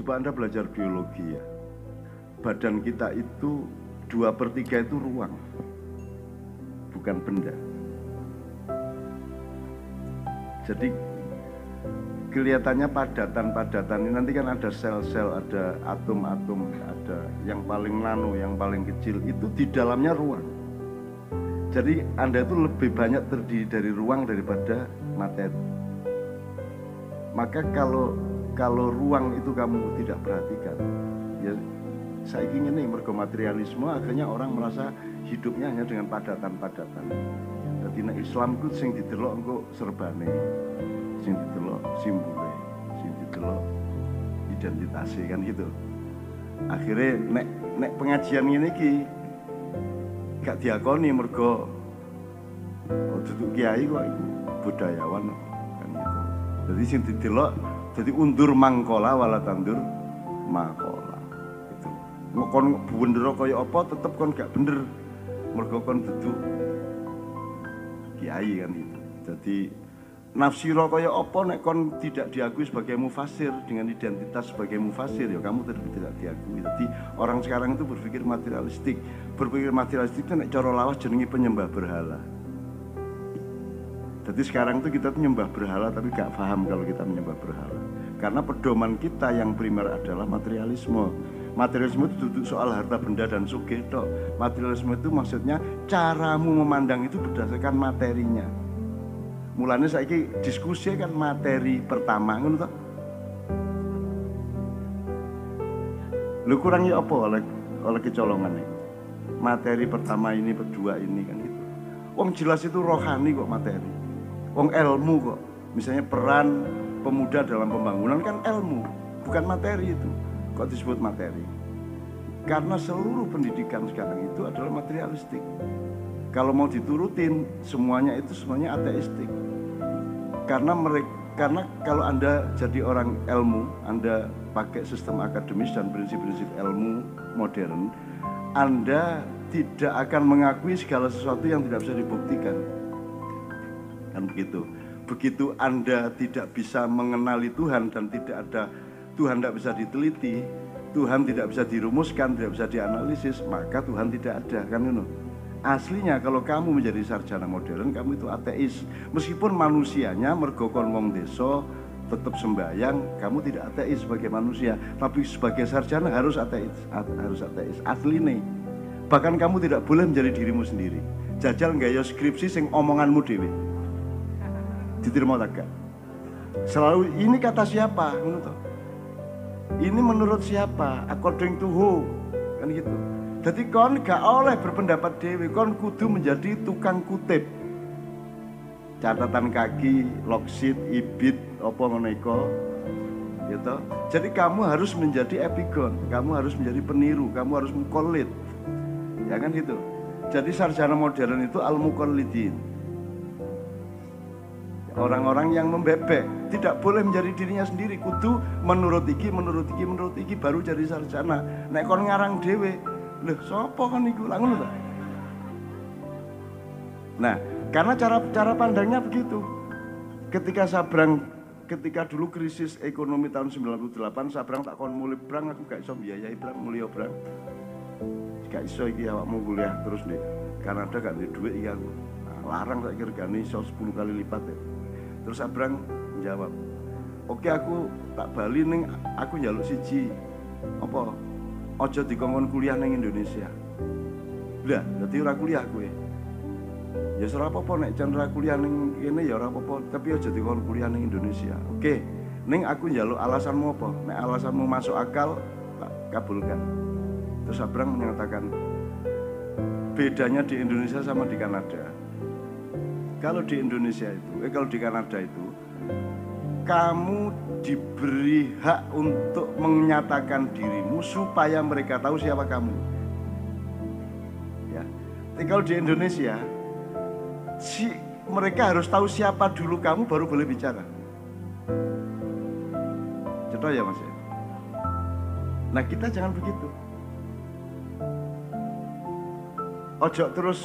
Coba Anda belajar biologi ya. Badan kita itu 2/3 itu ruang, bukan benda. Jadi kelihatannya padatan-padatan ini nanti kan ada sel-sel, ada atom-atom, ada yang paling nano, yang paling kecil, itu di dalamnya ruang. Jadi Anda itu lebih banyak terdiri dari ruang daripada materi. Maka kalau ruang itu kamu tidak perhatikan, ya saya ingin nih mergo materialisme, akhirnya orang merasa hidupnya hanya dengan padatan-padatan. Jadi nek Islam ku sing didelok engko serbane, sing didelok simbole, sing didelok identitase kan gitu. Akhirnya nek pengajian ngene iki gak diakoni mergo duduk kiai kok iku budayawan kan gitu. Jadi sing didelok jadi undur mangkola wala tandur mangkola. Kon bendera kaya apa tetep kon gak bener mergo kon duduk kiai kan itu. Jadi nafsira kaya apa nek kon tidak diakui sebagai mufasir dengan identitas sebagai mufasir ya kamu tidak diakui. Jadi orang sekarang itu berpikir materialistik. Berpikir materialistik itu nek cara lawas jenenge penyembah berhala. Jadi sekarang itu kita nyembah berhala tapi gak paham kalau kita menyembah berhala. Karena pedoman kita yang primer adalah materialisme. Materialisme itu duduk soal harta benda dan sugih tok. Materialisme itu maksudnya caramu memandang itu berdasarkan materinya. Mulanya saiki diskusi kan materi pertama ngono to. Lu kurang ya apa oleh kecolongan itu. Materi pertama ini, kedua ini kan gitu. Wong jelas itu rohani kok materi. Wong ilmu kok. Misalnya peran pemuda dalam pembangunan kan ilmu, bukan materi itu. Kok disebut materi? Karena seluruh pendidikan sekarang itu adalah materialistik. Kalau mau diturutin semuanya itu semuanya ateistik. Karena kalau Anda jadi orang ilmu, Anda pakai sistem akademis dan prinsip-prinsip ilmu modern, Anda tidak akan mengakui segala sesuatu yang tidak bisa dibuktikan. Kan begitu. Begitu Anda tidak bisa mengenali Tuhan dan tidak ada Tuhan, tidak bisa diteliti, Tuhan tidak bisa dirumuskan, tidak bisa dianalisis, maka Tuhan tidak ada kan gitu. Aslinya kalau kamu menjadi sarjana modern, kamu itu ateis. Meskipun manusianya mergo kon wong desa tetap sembahyang, kamu tidak ateis sebagai manusia, tapi sebagai sarjana harus ateis, harus ateis. Asline. Bahkan kamu tidak boleh menjadi dirimu sendiri. Jajal nggayo skripsi sing omonganmu dhewe. Diterima tak? Selalu ini kata siapa? Ngono. Ini menurut siapa? According to who? Kan gitu. Jadi kon gak oleh berpendapat dewi. Kon kudu menjadi tukang kutip. Catatan kaki, loksit, ibit, apa ngoneko, gitu. Jadi kamu harus menjadi epigon. Kamu harus menjadi peniru. Kamu harus mukolit. Ya kan gitu. Jadi sarjana modern itu al-mukolidin. Orang-orang yang membebek tidak boleh menjadi dirinya sendiri, kudu menurut iki baru jadi sarjana. Nek kon ngarang dhewe, lho sapa kon iku lha ngono ta? Nah, karena cara pandangnya begitu. Ketika dulu krisis ekonomi tahun 98, Sabrang tak kon mulih brang, aku gak iso biayai brang, mulya brang. Gak iso iki awakmu kuliah terus nek Kanada gak duwe duit iki aku. Larang tak kira-kira iso 10 kali lipat ya. Terus Sabrang jawab, oke aku tak bali neng, aku njaluk siji apa ojo dikongkon kuliah neng Indonesia. Lah dadi ora kuliah kowe ya ora apa-apa, nek jan ora kuliah neng kene ya ora apa-apa, tapi ojo dikongkon kuliah neng Indonesia. Oke neng, aku njaluk alasanmu apa, nek alasanmu masuk akal tak kabulkan. Terus Sabrang menyatakan bedanya di Indonesia sama di Kanada, kalau di Indonesia itu kalau di Kanada itu kamu diberi hak untuk menyatakan dirimu supaya mereka tahu siapa kamu. Ya, tapi kalau di Indonesia, mereka harus tahu siapa dulu kamu baru boleh bicara. Contoh ya Mas ya. Nah kita jangan begitu. Ojo terus.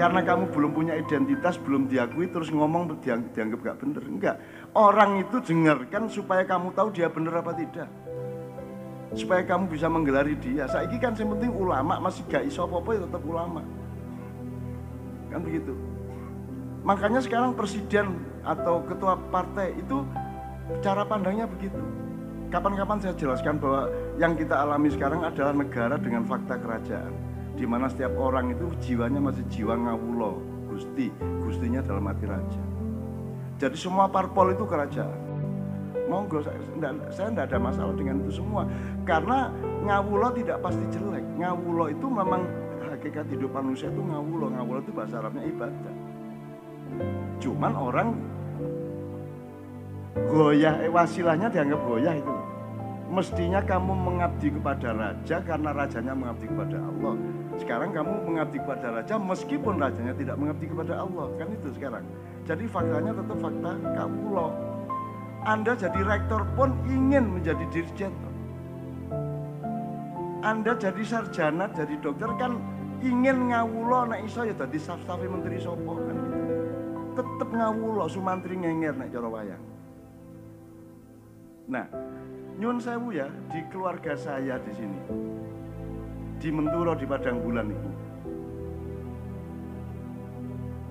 Karena kamu belum punya identitas, belum diakui, terus ngomong dianggap gak bener. Enggak, orang itu dengarkan supaya kamu tahu dia bener apa tidak, supaya kamu bisa menggelari dia. Saiki kan yang penting ulama, masih gak iso apa-apa ya tetap ulama, kan begitu. Makanya sekarang presiden atau ketua partai itu cara pandangnya begitu. Kapan-kapan saya jelaskan bahwa yang kita alami sekarang adalah negara dengan fakta kerajaan, di mana setiap orang itu jiwanya masih jiwa ngawulo, gusti, gustinya dalam hati raja. Jadi semua parpol itu kerajaan. Monggo, saya tidak ada masalah dengan itu semua, karena ngawulo tidak pasti jelek. Ngawulo itu memang hakikat hidup manusia itu ngawulo. Ngawulo itu bahasa Arabnya ibadah. Cuman orang goyah, wasilahnya dianggap goyah itu. Mestinya kamu mengabdi kepada raja karena rajanya mengabdi kepada Allah. Sekarang kamu mengabdi kepada raja meskipun rajanya tidak mengabdi kepada Allah, kan itu sekarang. Jadi faktanya tetap fakta kawulo. Anda jadi rektor pun ingin menjadi dirjen. Anda jadi sarjana, jadi dokter kan ingin ngawulo nek iso ya dadi staf-staf menteri sapa kan gitu. Tetep ngawulo sumantri ngenger nek cara wayang. Nah, nyuwun sewu ya, di keluarga saya di sini. Di Menturo di Padang Bulan itu.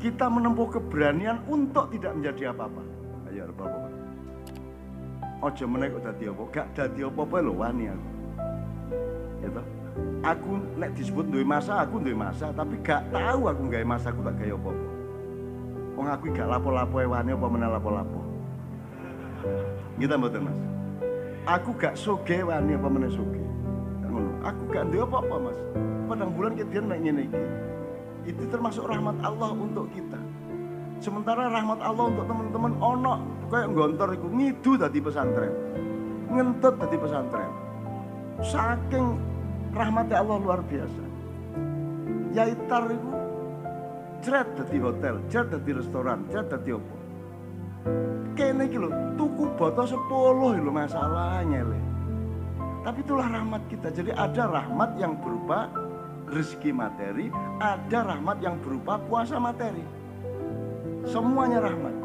Kita menempuh keberanian untuk tidak menjadi apa-apa. Ayo Bapak. Ojo meneh kok dadi apa, gak dadi apa-apa lho wani aku. Gitu. Aku nek disebut duwe masa, aku duwe masa, tapi gak tahu aku gawe masa aku tak gawe apa-apa. Wong aku gak lapo-lapo wani apa meneh lapo-lapo. Gitu mboten Mas. Aku gak soge wani apa meneh soge. Aku gak duwe apa-apa Mas. Padang bulan kedian nek ngene iki. Itu termasuk rahmat Allah untuk kita. Sementara rahmat Allah untuk teman-teman ono kayak gontor iku ngidu dadi pesantren. Ngentut dadi pesantren. Saking rahmat Allah luar biasa. Yaitar iku jret dadi hotel, jret dadi restoran, jret dadi opo. Kene iki lho, tuku boto 10 lho masalahnya le. Tapi itulah rahmat kita. Jadi ada rahmat yang berupa rezeki materi, ada rahmat yang berupa puasa materi. Semuanya rahmat.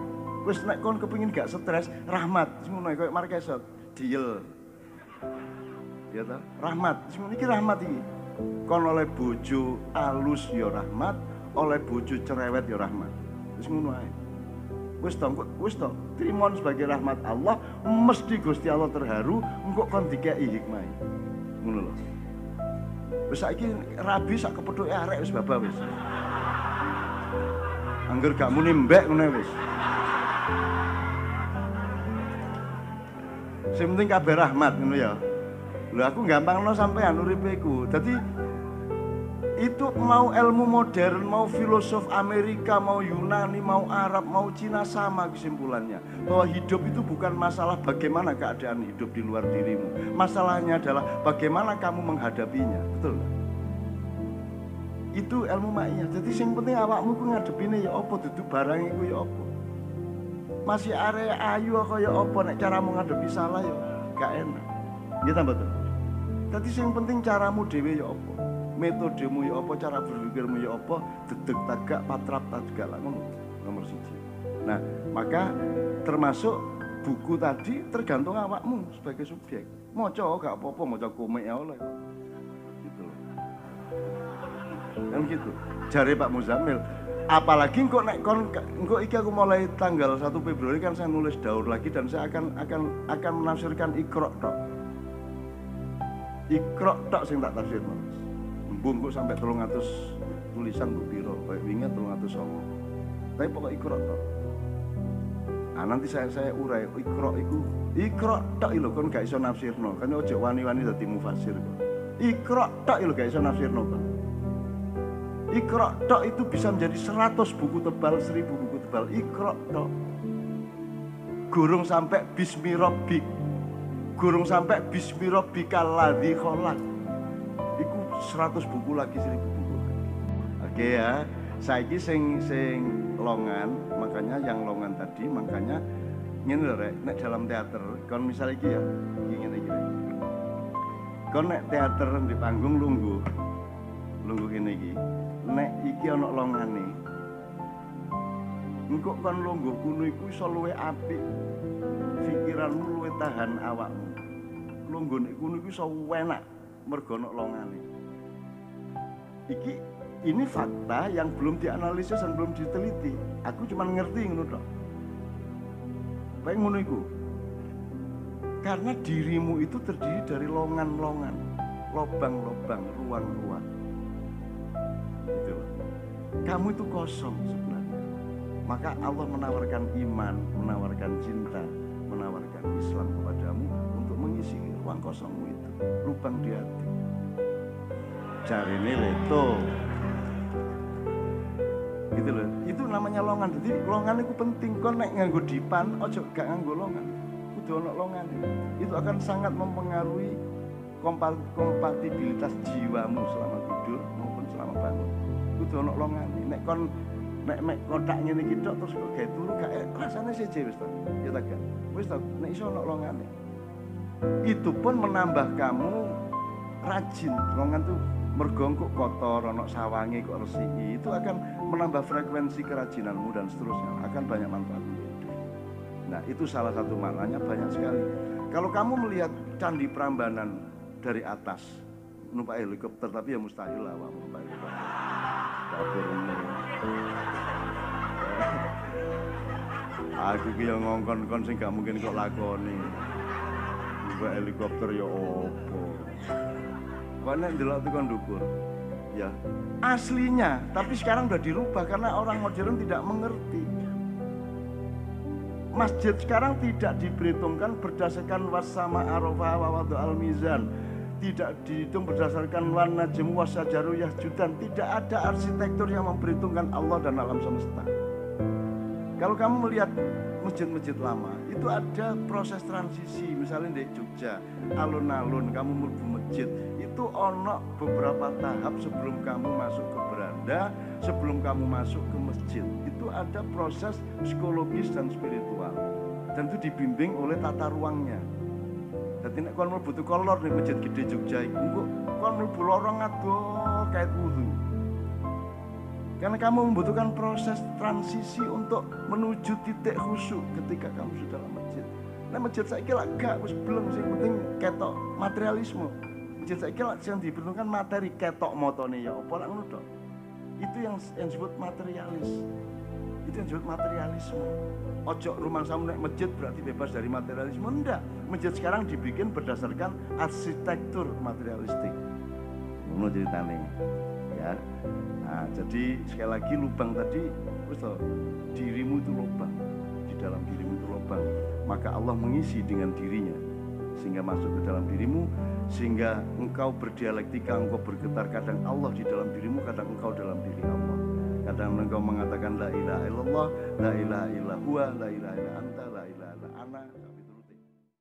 Wis nek kon kepengin gak stres, rahmat. Semono koyo markesot, diel. Ya ta? Rahmat. Semono iki rahmat iki. Kon oleh bojo alus ya rahmat, oleh bojo cerewet ya rahmat. Wis ngono ae. Wis to, trimon sebagai rahmat Allah, mesti Gusti Allah terharu engko kon dikeki hikmah. Ngono lho. Wis saiki rabi sak kepethuke arek wis babah wis. Angger gak muni mbek ngene wis. Sing penting kabeh rahmat ngono ya. Lha aku gampangno sampean uripeku. Dadi itu mau ilmu modern, mau filosof Amerika, mau Yunani, mau Arab, mau Cina, sama kesimpulannya. Bahwa hidup itu bukan masalah bagaimana keadaan hidup di luar dirimu. Masalahnya adalah bagaimana kamu menghadapinya. Betul nggak? Itu ilmu maknya. Jadi yang penting awakmu ku ngadepine ya apa, dudu barang iku ya apa. Masih area ayu kaya apa, nek caramu ngadepi salah ya gak enak. Nggih ta mboten? Dadi yang penting caramu dhewe ya apa. Metodemu ya apa, cara berpikirmu ya apa, dedeg tagak patrap tagak lah ngono. Nomor 1. Nah, maka termasuk buku tadi tergantung awakmu sebagai subjek. Maca gak apa-apa, maca komik ya oleh. Gitu loh. Kan gitu. Jare Pak Muzamil, apalagi kok nek kon engko iki aku mulai tanggal 1 Februari kan saya nulis daur lagi dan saya akan menafsirkan Iqra' tok. Iqra' tok sing tak tafsirno. Bungku sampai 300 tulisan bu biro, kayak wingi 300 songo. Tapi pokok Iqra' tok. Ah nanti saya urai Iqra' iku. Iqra' tok lho kon gak iso nafsirno, kan ojo wani-wani dadi mufasir kok. Iqra' tok lho gak iso nafsirno kok. Iqra' tok itu bisa menjadi 100 buku tebal, 1000 buku tebal. Iqra' tok. Gurung sampai bismirabbik. Gurung sampai bismirabbikal ladzi khalaq. 100 buku lagi, 1000 buku lagi. Oke ya, saiki sing longan, makanya yang longan tadi, makanya ngene lho rek, nek dalam teater, kon misal iki ya, ngene iki. Kon nek teater di panggung lungguh kene iki. nek iki ana longane. Engko kon longgo kuno iku iso luwih apik. Pikiranmu luwih tahan awakmu. Longgo nek kuno iku iso enak mergo ana longane. Iki ini fakta yang belum dianalisis dan belum diteliti. Aku cuma ngerti ngono tok. Baik ngono iku. Karena dirimu itu terdiri dari longan-longan, lobang-lobang, ruang-ruang. Gitu loh. Kamu itu kosong sebenarnya. Maka Allah menawarkan iman, menawarkan cinta, menawarkan Islam kepadamu untuk mengisi ruang kosongmu itu, lubang di hati. Jarine leto. Gitu loh. Itu namanya longan. Jadi longan itu penting. Kau nek nganggo dipan, ojo gak nganggo longan. Donok longan itu akan sangat mempengaruhi kompatibilitas jiwamu selama tidur maupun selama bangun. Itu donok longan. Nek kon nek kotaknya nih gitu terus kok kayak turu kayak rasanya saja wis tau. Ya tak kan. Wis tau. Nek iso donok longan. Itu pun menambah kamu rajin. Longan tuh mergongkok kotor, onok sawangi kok resiki. Itu akan menambah frekuensi kerajinanmu dan seterusnya. Akan banyak manfaat. Nah, itu salah satu maknanya banyak sekali. Kalau kamu melihat Candi Prambanan dari atas, numpak helikopter, tapi ya mustahil lah awak numpak helikopter. Aku ki yo ngongkon-kon sing gak mungkin kok lakoni. Numpak helikopter ya opo. Wene ndelok tekan ndukur. Ya, aslinya, tapi sekarang udah dirubah karena orang modern tidak mengerti. Masjid sekarang tidak diperhitungkan berdasarkan wasama arafah wa wadu al-mizan. Tidak dihitung berdasarkan warna jemu wasajaru yahjudan. Tidak ada arsitektur yang memperhitungkan Allah dan alam semesta. Kalau kamu melihat masjid-masjid lama, itu ada proses transisi. Misalnya di Jogja, alun-alun kamu menuju masjid. Itu ono beberapa tahap sebelum kamu masuk ke beranda, sebelum kamu masuk ke masjid. Itu ada proses psikologis dan spiritual. Dan itu dibimbing oleh tata ruangnya. Jadi nek kon mlebu kolor ning masjid gede Jogja iku kon mlebu lorong adoh kait wudu. Karena kamu membutuhkan proses transisi untuk menuju titik khusyuk ketika kamu sudah dalam masjid. Nah masjid saiki lak gak wis belum sing penting ketok materialisme. Masjid saiki lak sing diperlukan materi ketok motone ya apa lak ngono tok. Itu yang disebut materialis. Itu yang disebut materialisme. Ojo rumah samu nek masjid berarti bebas dari materialisme. Enggak. Masjid sekarang dibikin berdasarkan arsitektur materialistik. Ngono ceritane. Ya. Nah, jadi sekali lagi lubang tadi, dirimu itu lubang. Di dalam dirimu itu lubang. Maka Allah mengisi dengan dirinya sehingga masuk ke dalam dirimu, sehingga engkau berdialektika, engkau bergetar, kadang Allah di dalam dirimu, kadang engkau dalam diri Allah. Kadang engkau mengatakan la ilaha illallah, la ilaha illa huwa, la ilaha illa anta, la ilaha